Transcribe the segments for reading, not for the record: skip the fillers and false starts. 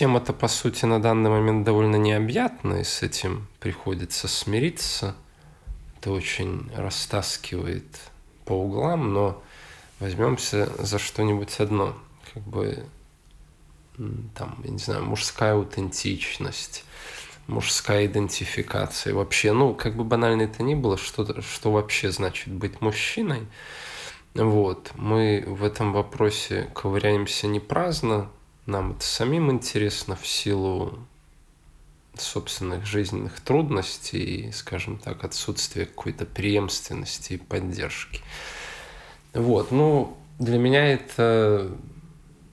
тема-то, по сути, на данный момент довольно необъятная, и с этим приходится смириться. Это очень растаскивает по углам, но возьмемся за что-нибудь одно. Как бы, там, я не знаю, мужская аутентичность, мужская идентификация. Вообще, ну, как бы банально это ни было, что вообще значит быть мужчиной. Вот, мы в этом вопросе ковыряемся не праздно, нам это самим интересно в силу собственных жизненных трудностей и, скажем так, отсутствия какой-то преемственности и поддержки. Вот, ну, для меня это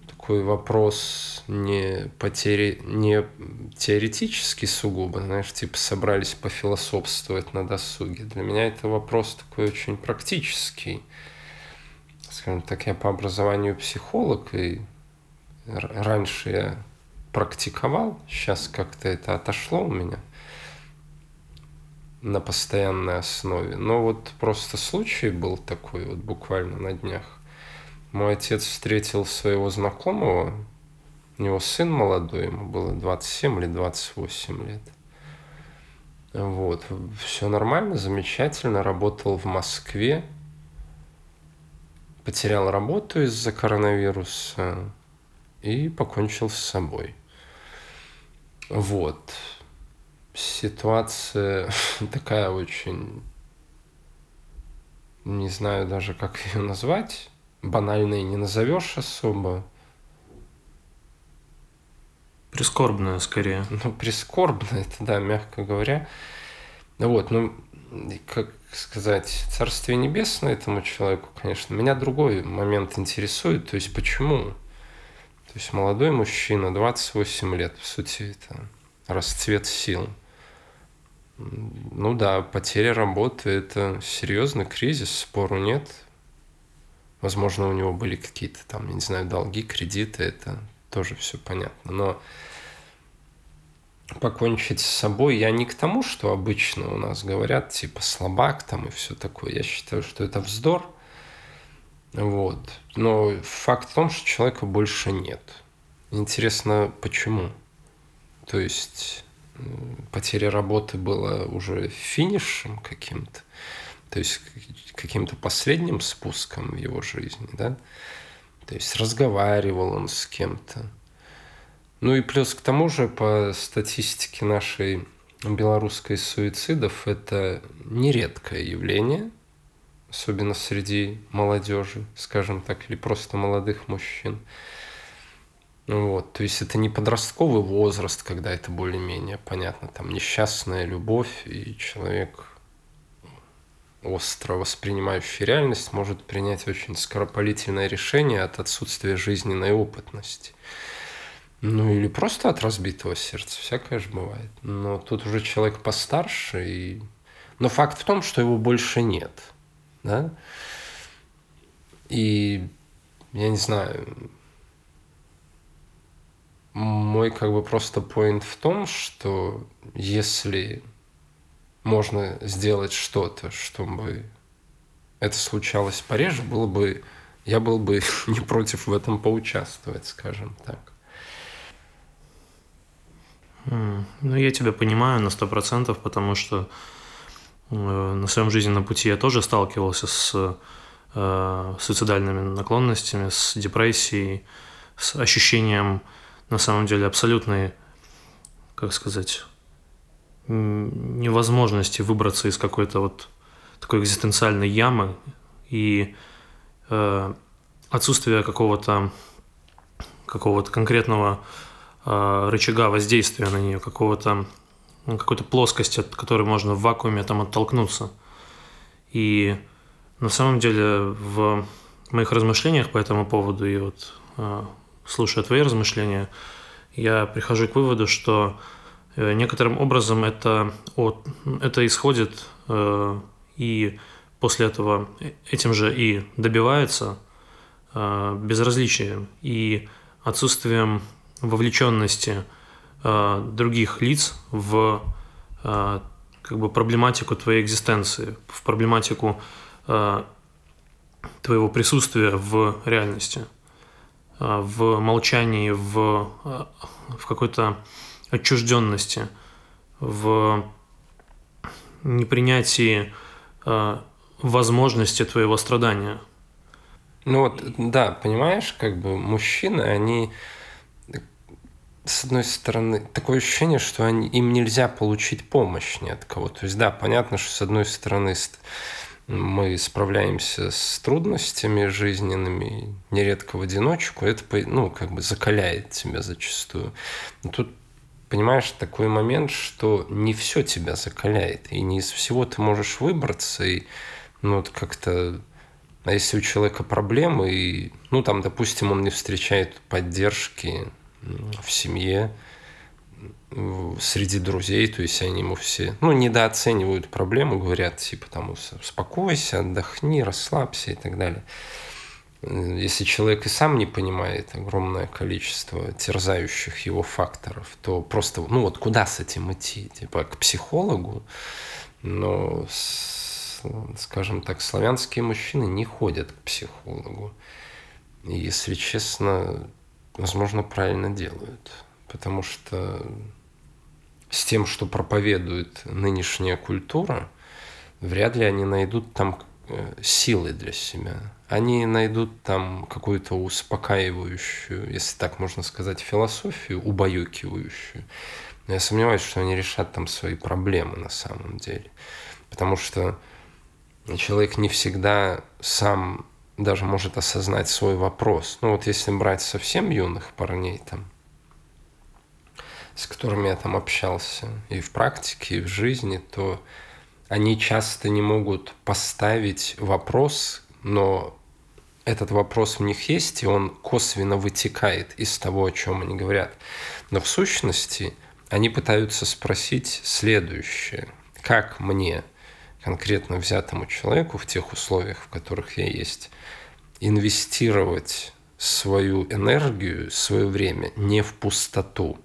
такой вопрос не теоретический сугубо, знаешь, типа собрались пофилософствовать на досуге. Для меня это вопрос такой очень практический. Скажем так, я по образованию психолог, и раньше я практиковал, сейчас как-то это отошло у меня на постоянной основе. Но вот просто случай был такой, вот буквально на днях. Мой отец встретил своего знакомого, у него сын молодой, ему было 27 или 28 лет. Вот, все нормально, замечательно, работал в Москве, потерял работу из-за коронавируса и покончил с собой. Вот. Ситуация такая очень, не знаю даже, как ее назвать, банальной не назовешь особо. Прискорбная, скорее. Ну, прискорбная, это да, мягко говоря. Вот, ну, как сказать, царствие небесное этому человеку, конечно. Меня другой момент интересует, то есть почему? То есть молодой мужчина, 28 лет, по сути, это расцвет сил. Ну да, потеря работы – это серьезный кризис, спору нет. Возможно, у него были какие-то там, я не знаю, долги, кредиты, это тоже все понятно. Но покончить с собой я не к тому, что обычно у нас говорят, типа слабак там и все такое. Я считаю, что это вздор. Вот. Но факт в том, что человека больше нет. Интересно, почему? То есть потеря работы была уже финишем каким-то, то есть каким-то последним спуском в его жизни, да? То есть разговаривал он с кем-то. Ну и плюс к тому же, по статистике нашей белорусской суицидов, это нередкое явление, особенно среди молодежи, скажем так, или просто молодых мужчин. Вот, то есть это не подростковый возраст, когда это более-менее понятно, там несчастная любовь, и человек, остро воспринимающий реальность, может принять очень скоропалительное решение от отсутствия жизненной опытности. Ну или просто от разбитого сердца, всякое же бывает. Но тут уже человек постарше, и... но факт в том, что его больше нет. Да? И, я не знаю, мой как бы просто поинт в том, что если можно сделать что-то, чтобы это случалось пореже, было бы, я был бы не против в этом поучаствовать, скажем так. Ну, я тебя понимаю на 100%, потому что на своем жизненном пути я тоже сталкивался с суицидальными наклонностями, с депрессией, с ощущением, на самом деле, абсолютной, как сказать, невозможности выбраться из какой-то вот такой экзистенциальной ямы и отсутствие какого-то конкретного рычага воздействия на нее, какой-то плоскости, от которой можно в вакууме там оттолкнуться. И на самом деле в моих размышлениях по этому поводу, и вот слушая твои размышления, я прихожу к выводу, что некоторым образом это исходит и после этого этим же и добивается безразличием и отсутствием вовлеченности других лиц в как бы проблематику твоей экзистенции, в проблематику твоего присутствия в реальности. в молчании, в какой-то отчужденности, в непринятии возможности твоего страдания. Ну вот, да, понимаешь, как бы мужчины, они, с одной стороны, такое ощущение, что им нельзя получить помощь ни от кого. То есть, да, понятно, что с одной стороны мы справляемся с трудностями жизненными, нередко в одиночку, это, ну, как бы закаляет тебя зачастую. Но тут, понимаешь, такой момент, что не все тебя закаляет, и не из всего ты можешь выбраться, и, ну, вот как-то... А если у человека проблемы, и, ну, там, допустим, он не встречает поддержки в семье, среди друзей, то есть они ему все, ну, недооценивают проблему, говорят, типа, там, успокойся, отдохни, расслабься и так далее. Если человек и сам не понимает огромное количество терзающих его факторов, то просто, ну, вот куда с этим идти? Типа, к психологу, но... скажем так, славянские мужчины не ходят к психологу. И, если честно, возможно, правильно делают. Потому что с тем, что проповедует нынешняя культура, вряд ли они найдут там силы для себя. Они найдут там какую-то успокаивающую, если так можно сказать, философию, убаюкивающую. Но я сомневаюсь, что они решат там свои проблемы на самом деле. Потому что человек не всегда сам даже может осознать свой вопрос. Ну вот если брать совсем юных парней, там, с которыми я там общался и в практике, и в жизни, то они часто не могут поставить вопрос, но этот вопрос в них есть, и он косвенно вытекает из того, о чем они говорят. Но в сущности они пытаются спросить следующее. Как мне, конкретно взятому человеку, в тех условиях, в которых я есть, инвестировать свою энергию, свое время не в пустоту?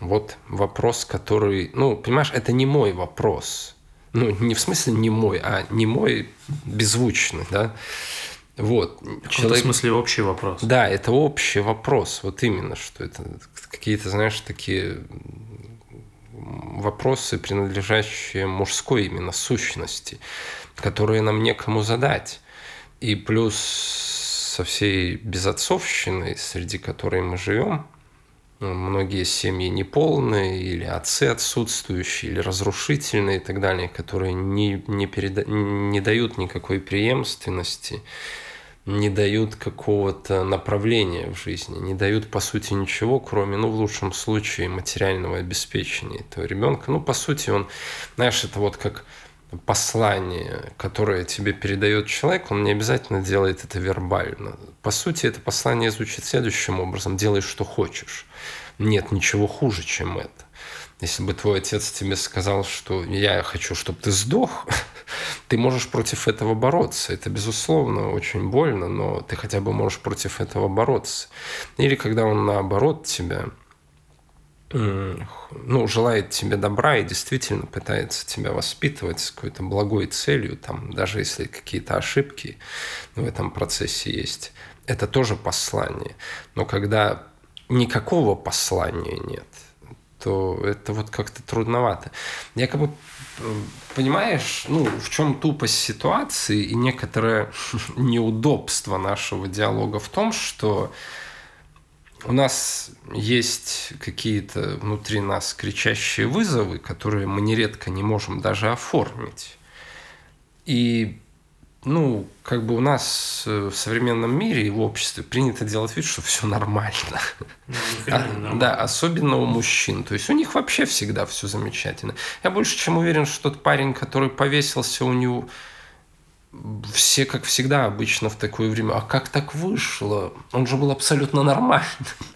Вот вопрос, который... Ну, понимаешь, это не мой вопрос. Ну, не в смысле не мой, а не мой беззвучный, да? Вот. В смысле общий вопрос. Да, это общий вопрос. Вот именно, что это какие-то, знаешь, такие... вопросы, принадлежащие мужской именно сущности, которые нам некому задать. И плюс со всей безотцовщиной, среди которой мы живем, многие семьи неполные, или отцы отсутствующие, или разрушительные и так далее, которые не дают никакой преемственности, не дают какого-то направления в жизни, не дают, по сути, ничего, кроме, ну, в лучшем случае, материального обеспечения этого ребенка. Ну, по сути, он, знаешь, это вот как послание, которое тебе передает человек, он не обязательно делает это вербально. По сути, это послание звучит следующим образом: делай, что хочешь. Нет ничего хуже, чем это. Если бы твой отец тебе сказал, что я хочу, чтобы ты сдох, ты можешь против этого бороться. Это, безусловно, очень больно, но ты хотя бы можешь против этого бороться. Или когда он, наоборот, тебя, ну, желает тебе добра и действительно пытается тебя воспитывать с какой-то благой целью, там, даже если какие-то ошибки в этом процессе есть, это тоже послание. Но когда никакого послания нет, то это вот как-то трудновато. Я как бы, понимаешь, ну, в чем тупость ситуации и некоторое неудобство нашего диалога в том, что у нас есть какие-то внутри нас кричащие вызовы, которые мы нередко не можем даже оформить. И, ну, как бы у нас в современном мире и в обществе принято делать вид, что все нормально. Да, особенно у мужчин. То есть у них вообще всегда все замечательно. Я больше чем уверен, что тот парень, который повесился, у него все, как всегда, обычно в такое время. А как так вышло? Он же был абсолютно нормальный.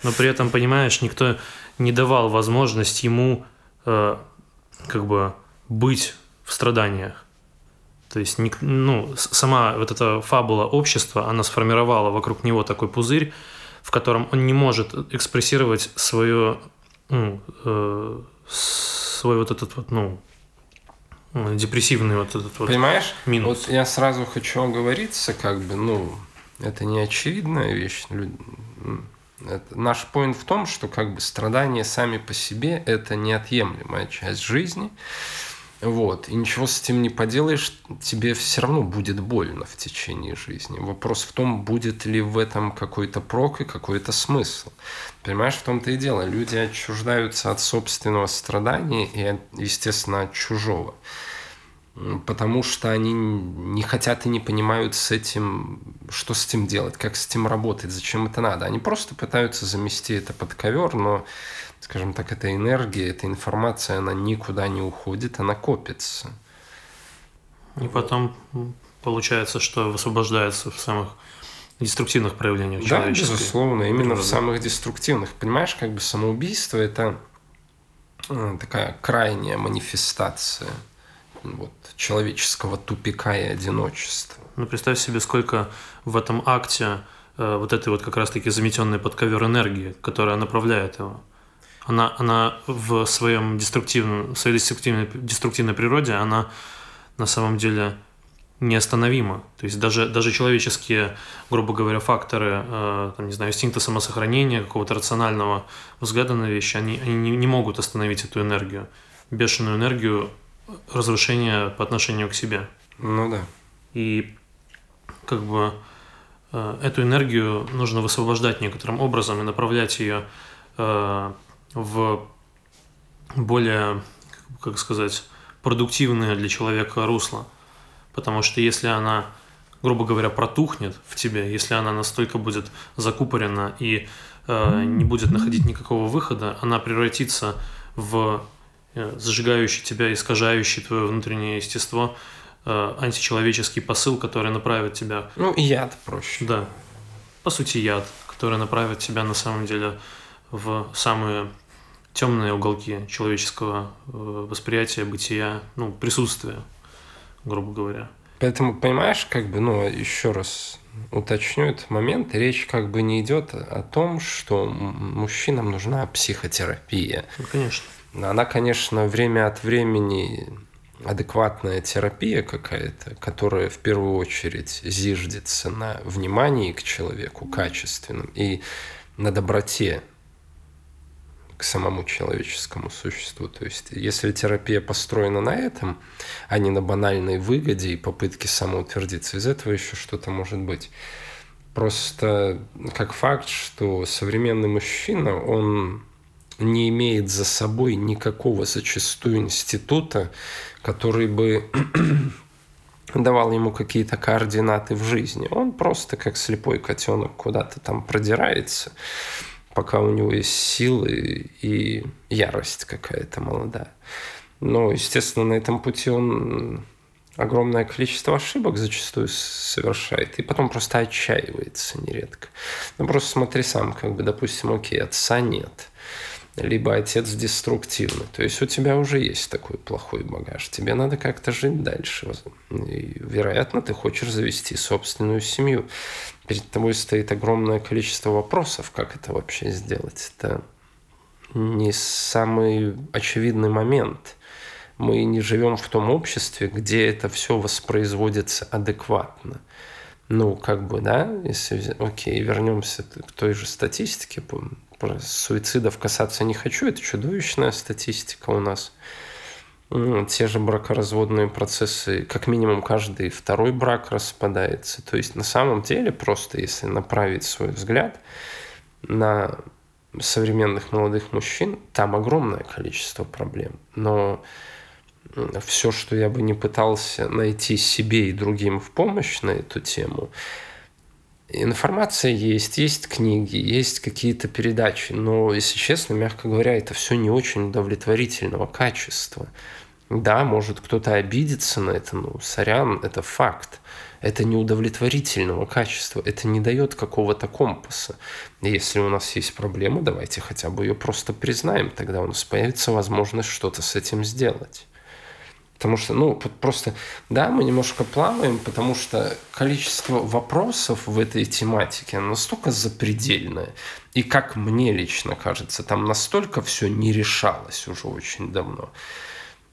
Но при этом, понимаешь, никто не давал возможность ему как бы быть в страданиях. То есть, ну, сама вот эта фабула общества, она сформировала вокруг него такой пузырь, в котором он не может экспрессировать свое, ну, свой вот этот вот, ну, депрессивный вот этот вот минус. Понимаешь? Вот я сразу хочу оговориться, как бы, ну, это не очевидная вещь. Наш поинт в том, что как бы страдания сами по себе – это неотъемлемая часть жизни. Вот. И ничего с этим не поделаешь, тебе все равно будет больно в течение жизни. Вопрос в том, будет ли в этом какой-то прок и какой-то смысл. Понимаешь, в том-то и дело. Люди отчуждаются от собственного страдания и, естественно, от чужого. Потому что они не хотят и не понимают с этим, что с этим делать, как с этим работать, зачем это надо. Они просто пытаются замести это под ковер, но, скажем так, эта энергия, эта информация, она никуда не уходит, она копится. И потом получается, что высвобождается в самых деструктивных проявлениях человеческих. Да, безусловно, именно в самых деструктивных. Понимаешь, как бы самоубийство – это такая крайняя манифестация человеческого тупика и одиночества. Ну, представь себе, сколько в этом акте вот этой вот как раз-таки заметенной под ковер энергии, которая направляет его. Она в своем деструктивной природе, она на самом деле неостановима. То есть даже человеческие, грубо говоря, факторы, инстинкта самосохранения, какого-то рационального взгляда на вещи, они не могут остановить эту энергию, бешеную энергию, разрушение по отношению к себе. Ну да. И как бы эту энергию нужно высвобождать некоторым образом и направлять ее в более, как сказать, продуктивное для человека русло. Потому что если она, грубо говоря, протухнет в тебе, если она настолько будет закупорена и не будет находить никакого выхода, она превратится в зажигающий тебя, искажающий твое внутреннее естество, античеловеческий посыл, который направит тебя... Ну, яд проще. Да. По сути, яд, который направит тебя на самом деле в самые темные уголки человеческого восприятия, бытия, присутствия, грубо говоря. Поэтому, понимаешь, еще раз уточню этот момент, речь не идет о том, что мужчинам нужна психотерапия. Ну, конечно. Она, конечно, время от времени адекватная терапия какая-то, которая в первую очередь зиждется на внимании к человеку качественном и на доброте к самому человеческому существу. То есть, если терапия построена на этом, а не на банальной выгоде и попытке самоутвердиться, из этого еще что-то может быть. Просто как факт, что современный мужчина, он не имеет за собой никакого зачастую института, который бы давал ему какие-то координаты в жизни. Он просто как слепой котенок куда-то там продирается, пока у него есть силы и ярость какая-то молодая. Но, естественно, на этом пути он огромное количество ошибок зачастую совершает, и потом просто отчаивается нередко. Просто смотри сам, допустим, окей, отца нет, либо отец деструктивный. То есть у тебя уже есть такой плохой багаж. Тебе надо как-то жить дальше. И, вероятно, ты хочешь завести собственную семью. Перед тобой стоит огромное количество вопросов, как это вообще сделать. Это не самый очевидный момент. Мы не живем в том обществе, где это все воспроизводится адекватно. Вернемся к той же статистике. Про суицидов касаться не хочу, это чудовищная статистика у нас. Те же бракоразводные процессы, как минимум каждый второй брак распадается. То есть на самом деле, просто если направить свой взгляд на современных молодых мужчин, там огромное количество проблем. Но все, что я бы не пытался найти себе и другим в помощь на эту тему, информация есть книги, есть какие-то передачи, но, если честно, мягко говоря, это все не очень удовлетворительного качества. Да, может кто-то обидится на это, сорян, это факт. Это не удовлетворительного качества, это не дает какого-то компаса. Если у нас есть проблема, давайте хотя бы ее просто признаем, тогда у нас появится возможность что-то с этим сделать. Потому что, мы немножко плаваем, потому что количество вопросов в этой тематике настолько запредельное. И, как мне лично кажется, там настолько все не решалось уже очень давно,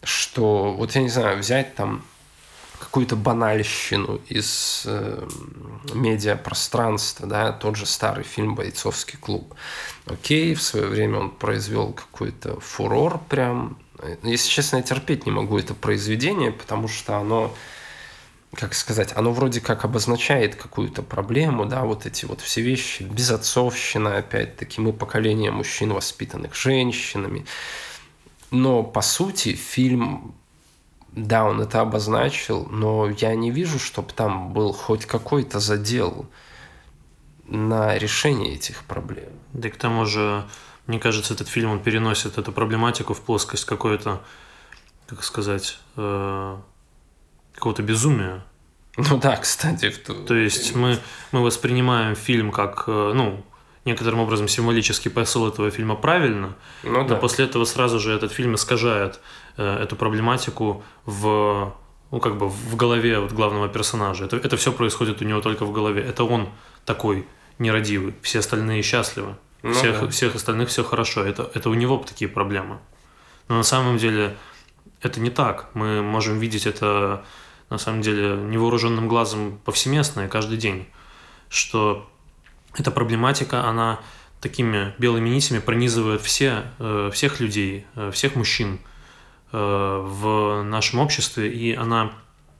что, я не знаю, взять там какую-то банальщину из медиапространства, да, тот же старый фильм «Бойцовский клуб». Окей, в свое время он произвел какой-то фурор прям. Если честно, я терпеть не могу это произведение, потому что оно, как сказать, оно вроде как обозначает какую-то проблему, да, вот эти вот все вещи, безотцовщина, опять-таки, мы поколение мужчин, воспитанных женщинами. Но, по сути, фильм, да, он это обозначил, но я не вижу, чтобы там был хоть какой-то задел на решение этих проблем. Да и к тому же, мне кажется, этот фильм, он переносит эту проблематику в плоскость какой-то, как сказать, какого-то безумия. Ну да, кстати. То есть мы воспринимаем фильм как, ну, некоторым образом символический посыл этого фильма правильно, ну, да. Но после этого сразу же этот фильм искажает эту проблематику в, ну, как бы в голове вот главного персонажа. Это все происходит у него только в голове. Это он такой нерадивый, все остальные счастливы, ну, всех остальных все хорошо. Это у него такие проблемы. Но на самом деле это не так. Мы можем видеть это на самом деле невооруженным глазом повсеместно и каждый день, что эта проблематика, она такими белыми нитями пронизывает всех людей, всех мужчин в нашем обществе, и она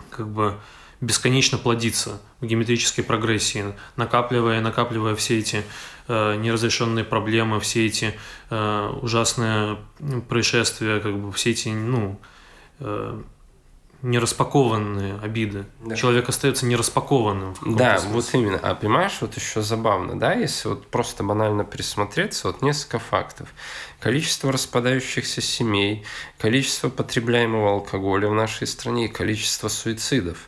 как бы бесконечно плодится в геометрической прогрессии, накапливая все эти неразрешенные проблемы, все эти ужасные происшествия, как бы все эти, ну, нераспакованные обиды. Да. Человек остается нераспакованным. Да, смысле. Вот именно. А понимаешь, вот еще забавно, да, если вот просто банально присмотреться, вот несколько фактов. Количество распадающихся семей, количество потребляемого алкоголя в нашей стране и количество суицидов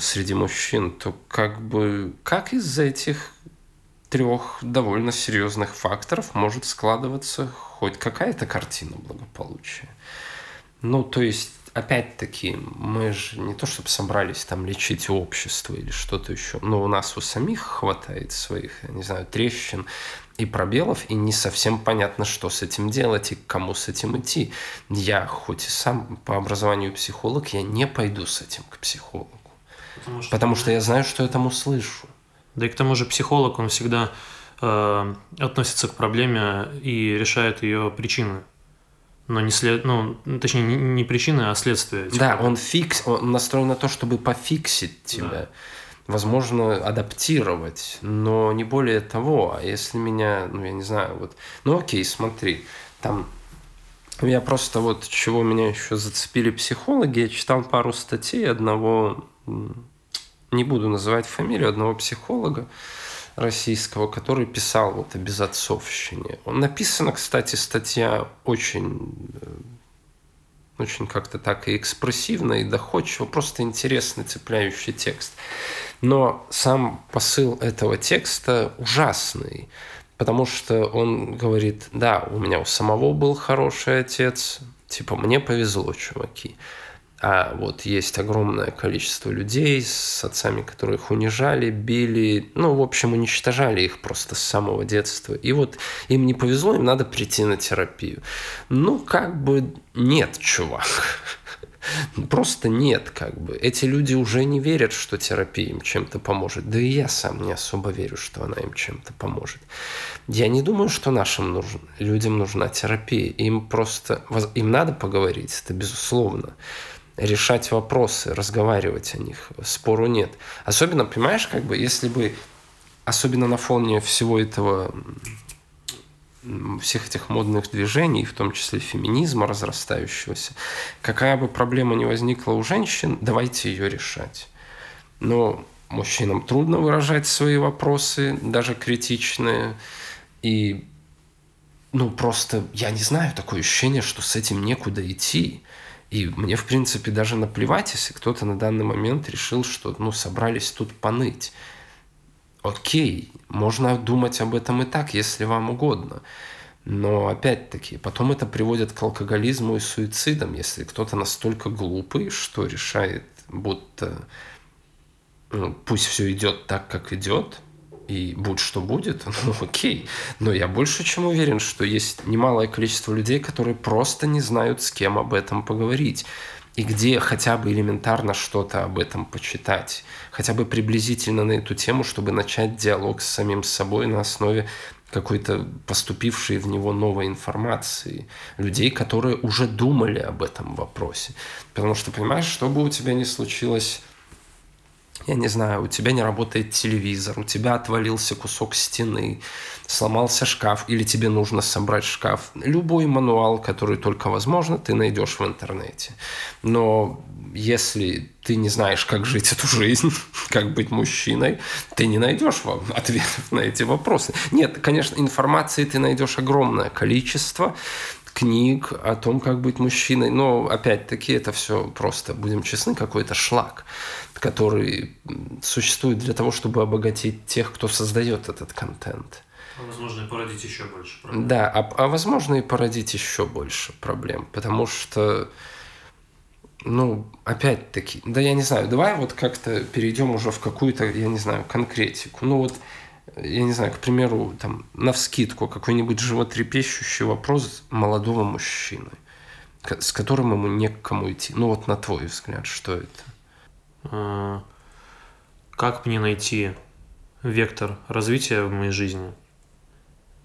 среди мужчин, то как бы как из-за этих трех довольно серьезных факторов может складываться хоть какая-то картина благополучия? Ну, то есть опять-таки, мы же не то чтобы собрались там лечить общество или что-то еще, но у нас у самих хватает своих, я не знаю, трещин и пробелов, и не совсем понятно, что с этим делать и к кому с этим идти. Я, хоть и сам по образованию психолог, я не пойду с этим к психологу, потому что я знаю, что я там услышу. Да и к тому же психолог, он всегда относится к проблеме и решает ее причины. Но не точнее, не причины, а следствие. Да, он настроен на то, чтобы пофиксить тебя. Да. Возможно, адаптировать, но не более того. А если меня, ну, я не знаю, вот... Ну, окей, смотри, там... Я просто вот, чего меня еще зацепили психологи, я читал пару статей одного... Не буду называть фамилию одного психолога российского, который писал вот о безотцовщине. Написана, кстати, статья очень как-то так и экспрессивно, и доходчиво, просто интересный, цепляющий текст. Но сам посыл этого текста ужасный, потому что он говорит: да, у меня у самого был хороший отец, типа мне повезло, чуваки. А вот есть огромное количество людей с отцами, которых унижали, били, ну, в общем, уничтожали их просто с самого детства. И вот им не повезло, им надо прийти на терапию. Ну, как бы нет, чувак. Просто нет, как бы. Эти люди уже не верят, что терапия им чем-то поможет. Да и я сам не особо верю, что она им чем-то поможет. Я не думаю, что нашим людям нужна терапия. Им надо поговорить, это безусловно. Решать вопросы, разговаривать о них, спору нет. Особенно, понимаешь, как бы, если бы, особенно на фоне всего этого, всех этих модных движений, в том числе феминизма разрастающегося, какая бы проблема ни возникла у женщин, давайте ее решать. Но мужчинам трудно выражать свои вопросы, даже критичные, и, ну, просто, я не знаю, такое ощущение, что с этим некуда идти. И мне, в принципе, даже наплевать, если кто-то на данный момент решил, что, ну, собрались тут поныть. Окей, можно думать об этом и так, если вам угодно. Но, опять-таки, потом это приводит к алкоголизму и суицидам, если кто-то настолько глупый, что решает, будто, ну, пусть все идет так, как идет, и будь что будет, ну окей. Но я больше чем уверен, что есть немалое количество людей, которые просто не знают, с кем об этом поговорить. и где хотя бы элементарно что-то об этом почитать, хотя бы приблизительно на эту тему, чтобы начать диалог с самим собой на основе какой-то поступившей в него новой информации, людей, которые уже думали об этом вопросе. Потому что, понимаешь, что бы у тебя ни случилось, я не знаю, у тебя не работает телевизор, у тебя отвалился кусок стены, сломался шкаф или тебе нужно собрать шкаф. Любой мануал, который только возможно, ты найдешь в интернете. Но если ты не знаешь, как жить эту жизнь, как быть мужчиной, ты не найдешь ответов на эти вопросы. Нет, конечно, информации ты найдешь огромное количество, книг о том, как быть мужчиной. Но, опять-таки, это все просто, будем честны, какой-то шлак, который существует для того, чтобы обогатить тех, кто создает этот контент. Возможно, и породить еще больше проблем. Да, возможно, и породить еще больше проблем. Потому что, опять-таки, да я не знаю, давай вот как-то перейдем уже в какую-то, я не знаю, конкретику. Я не знаю, к примеру, навскидку какой-нибудь животрепещущий вопрос молодого мужчины, с которым ему не к кому идти. На твой взгляд, что это? Как мне найти вектор развития в моей жизни?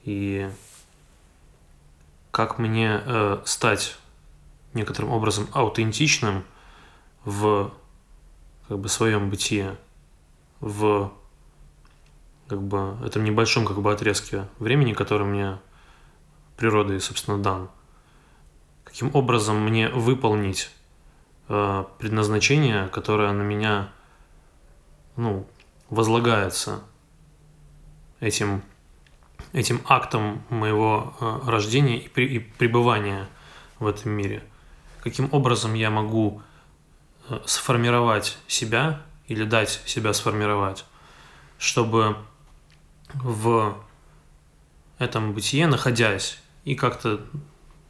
И как мне стать некоторым образом аутентичным в своем бытии, в этом небольшом отрезке времени, который мне природой, собственно, дан. Каким образом мне выполнить предназначение, которое на меня возлагается этим актом моего рождения и пребывания в этом мире. Каким образом я могу сформировать себя или дать себя сформировать, чтобы в этом бытие, находясь и как-то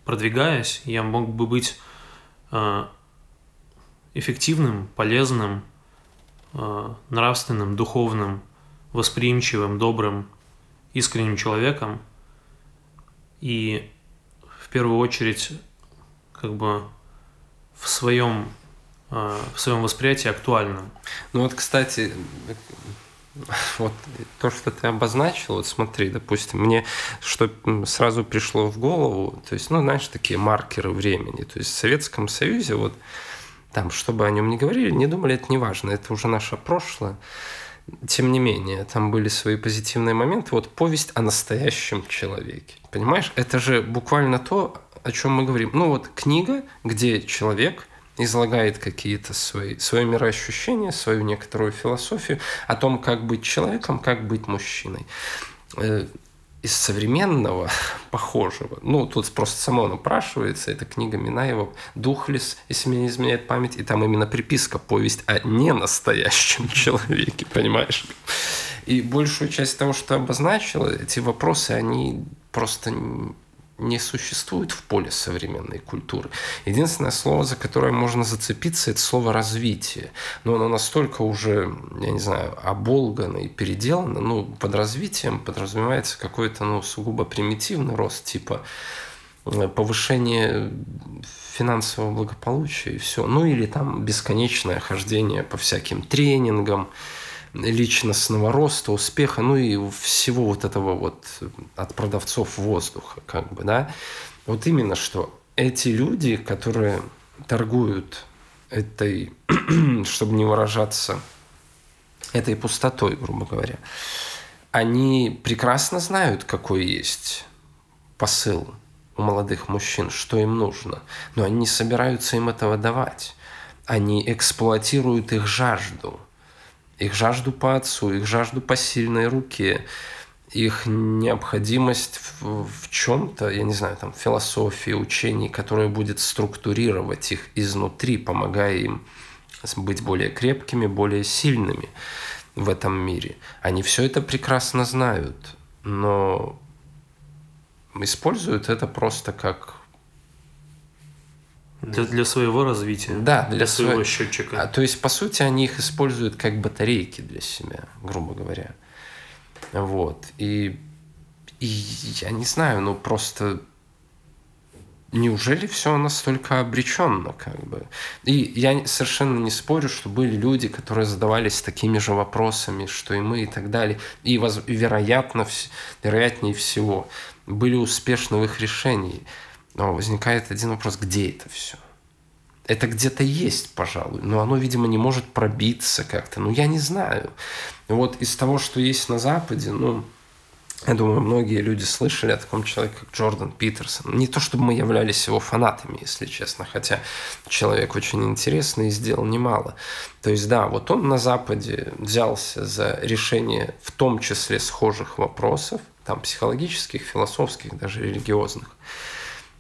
продвигаясь, я мог бы быть эффективным, полезным, нравственным, духовным, восприимчивым, добрым, искренним человеком. И в первую очередь в своем восприятии актуальным. Кстати... то, что ты обозначил, смотри, допустим, мне что сразу пришло в голову, то есть, такие маркеры времени. То есть в Советском Союзе, что бы о нем ни говорили, не думали, это не важно, это уже наше прошлое. Тем не менее, там были свои позитивные моменты. Повесть о настоящем человеке. Понимаешь, это же буквально то, о чем мы говорим. Книга, где человек излагает какие-то свои мироощущения, свою некоторую философию о том, как быть человеком, как быть мужчиной. Из современного, похожего, тут просто само напрашивается, это книга Минаева «Духлес», если мне не изменяет память, и там именно приписка «Повесть о ненастоящем человеке», понимаешь? И большую часть того, что обозначила, эти вопросы, они просто... не существует в поле современной культуры. Единственное слово, за которое можно зацепиться, это слово «развитие». Но оно настолько уже, оболгано и переделано. Под развитием подразумевается какой-то, сугубо примитивный рост, типа повышение финансового благополучия и все. Или бесконечное хождение по всяким тренингам, личностного роста, успеха, и всего этого от продавцов воздуха, да. Именно что эти люди, которые торгуют этой, чтобы не выражаться, этой пустотой, грубо говоря, они прекрасно знают, какой есть посыл у молодых мужчин, что им нужно, но они не собираются им этого давать. Они эксплуатируют их жажду. Их жажду по отцу, их жажду по сильной руке, их необходимость в чем-то, философии, учений, которое будет структурировать их изнутри, помогая им быть более крепкими, более сильными в этом мире. Они все это прекрасно знают, но используют это просто как... Для своего развития, да, для своего счетчика. То есть, по сути, они их используют как батарейки для себя, грубо говоря. И я не знаю, просто неужели все настолько обреченно, как бы? И я совершенно не спорю, что были люди, которые задавались такими же вопросами, что и мы, и так далее. И, вероятнее всего, были успешны в их решении. Но возникает один вопрос: где это все? Это где-то есть, пожалуй, но оно, видимо, не может пробиться как-то. Ну, я не знаю. Вот из того, что есть на Западе, ну, я думаю, многие люди слышали о таком человеке, как Джордан Питерсон. Не то чтобы мы являлись его фанатами, если честно, хотя человек очень интересный и сделал немало. То есть, да, вот он на Западе взялся за решение в том числе схожих вопросов, там, психологических, философских, даже религиозных.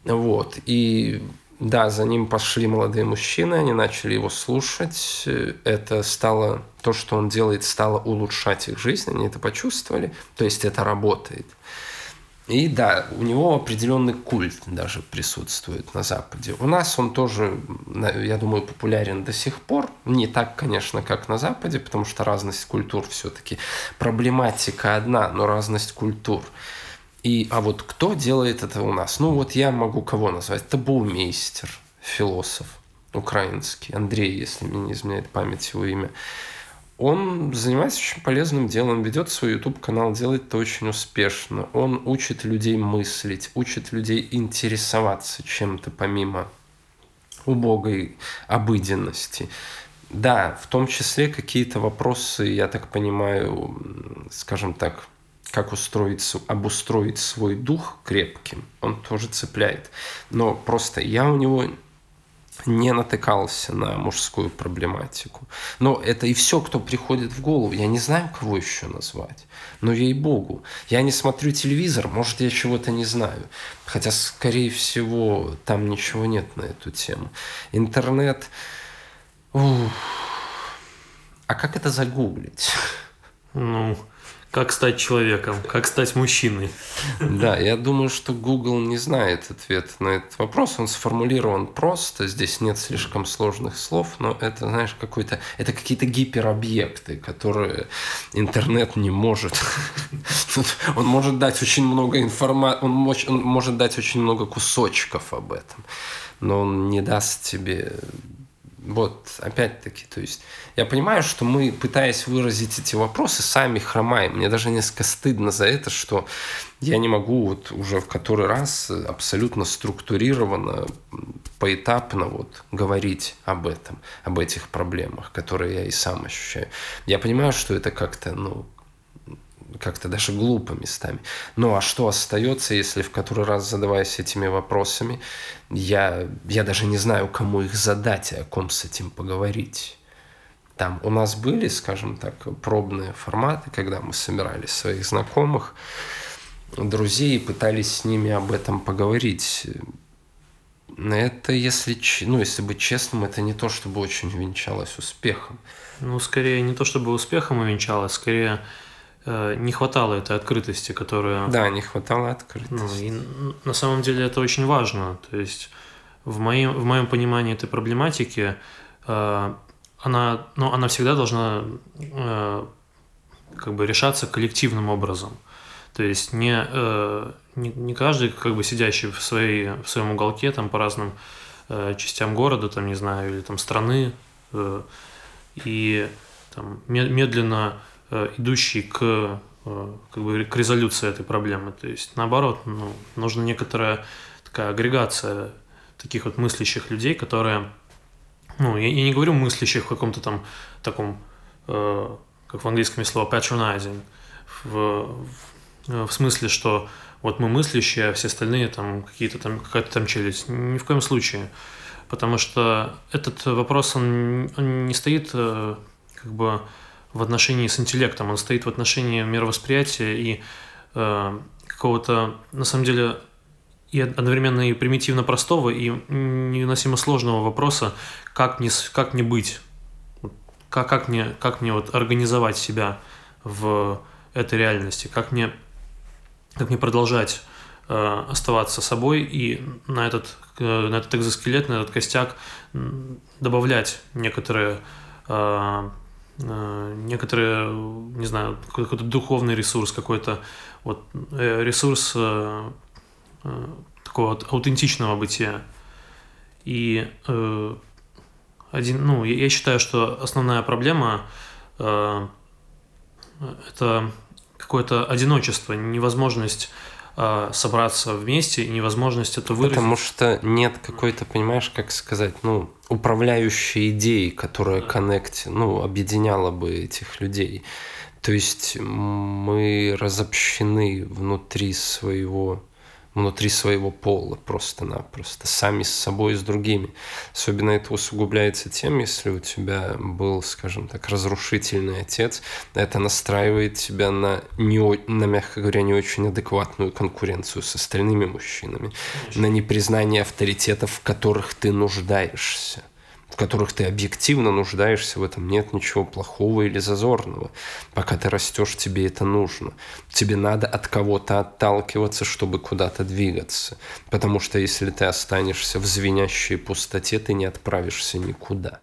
Вот, и... Да, за ним пошли молодые мужчины, они начали его слушать. Это стало, то, что он делает, стало улучшать их жизнь, они это почувствовали, то есть это работает. И да, у него определенный культ даже присутствует на Западе. У нас он тоже, я думаю, популярен до сих пор. Не так, конечно, как на Западе, потому что разность культур все-таки. Проблематика одна, но разность культур. А вот кто делает это у нас? Ну, вот я могу кого назвать? Табоумейстер, философ украинский, Андрей, если мне не изменяет память его имя. Он занимается очень полезным делом, ведет свой YouTube-канал, делает это очень успешно. Он учит людей мыслить, учит людей интересоваться чем-то помимо убогой обыденности. Да, в том числе какие-то вопросы, я так понимаю, скажем так, как обустроить свой дух крепким, он тоже цепляет. Но просто я у него не натыкался на мужскую проблематику. Но это и все, кто приходит в голову. Я не знаю, кого еще назвать. Но, ей-богу, я не смотрю телевизор, может, я чего-то не знаю. Хотя, скорее всего, там ничего нет на эту тему. Интернет... А как это загуглить? Ну... Как стать человеком? Как стать мужчиной? Да, я думаю, что Google не знает ответ на этот вопрос. Он сформулирован просто, здесь нет слишком сложных слов, но это, знаешь, это какие-то гиперобъекты, которые интернет не может. Он может дать очень много информации, он может дать очень много кусочков об этом, но он не даст тебе... Вот, опять-таки, то есть я понимаю, что мы, пытаясь выразить эти вопросы, сами хромаем. Мне даже несколько стыдно за это, что я не могу вот уже в который раз абсолютно структурированно, поэтапно вот говорить об этом, об этих проблемах, которые я и сам ощущаю. Я понимаю, что это как-то даже глупо местами. Ну, а что остается, если в который раз, задаваясь этими вопросами, я даже не знаю, кому их задать и о ком с этим поговорить? Там у нас были, скажем так, пробные форматы, когда мы собирали своих знакомых, друзей и пытались с ними об этом поговорить. Это, если быть честным, это не то, чтобы очень увенчалось успехом. Ну, скорее, не то, чтобы успехом увенчалось, скорее... Не хватало этой открытости, которая... Да, не хватало открытости. Ну, на самом деле это очень важно. То есть в моем понимании этой проблематики она всегда должна как бы решаться коллективным образом. То есть не каждый, как бы сидящий в своем уголке там, по разным частям города, там, не знаю, или там, страны, и там, медленно... идущий к резолюции этой проблемы. То есть, наоборот, нужна некоторая такая агрегация таких вот мыслящих людей, которые... Ну, я не говорю мыслящих в каком-то там таком, как в английском есть слово patronizing, в смысле, что вот мы мыслящие, а все остальные там какая-то там челюсть. Ни в коем случае. Потому что этот вопрос, он не стоит в отношении с интеллектом, он стоит в отношении мировосприятия и какого-то, на самом деле, и одновременно и примитивно простого, и невыносимо сложного вопроса, как не быть, как мне вот организовать себя в этой реальности, как мне продолжать оставаться собой и на этот экзоскелет, на этот костяк добавлять некоторые, не знаю, какой-то духовный ресурс, какой-то вот ресурс такого аутентичного бытия. И я считаю, что основная проблема это какое-то одиночество, невозможность собраться вместе и невозможность это выразить. Потому что нет какой-то, понимаешь, как сказать, управляющей идеи, которая объединяла бы этих людей. То есть мы разобщены внутри своего пола просто-напросто, сами с собой и с другими. Особенно это усугубляется тем, если у тебя был, скажем так, разрушительный отец, это настраивает тебя на, мягко говоря, не очень адекватную конкуренцию с остальными мужчинами, конечно, на непризнание авторитетов, в которых ты нуждаешься, в которых ты объективно нуждаешься, в этом нет ничего плохого или зазорного. Пока ты растешь, тебе это нужно. Тебе надо от кого-то отталкиваться, чтобы куда-то двигаться. Потому что если ты останешься в звенящей пустоте, ты не отправишься никуда.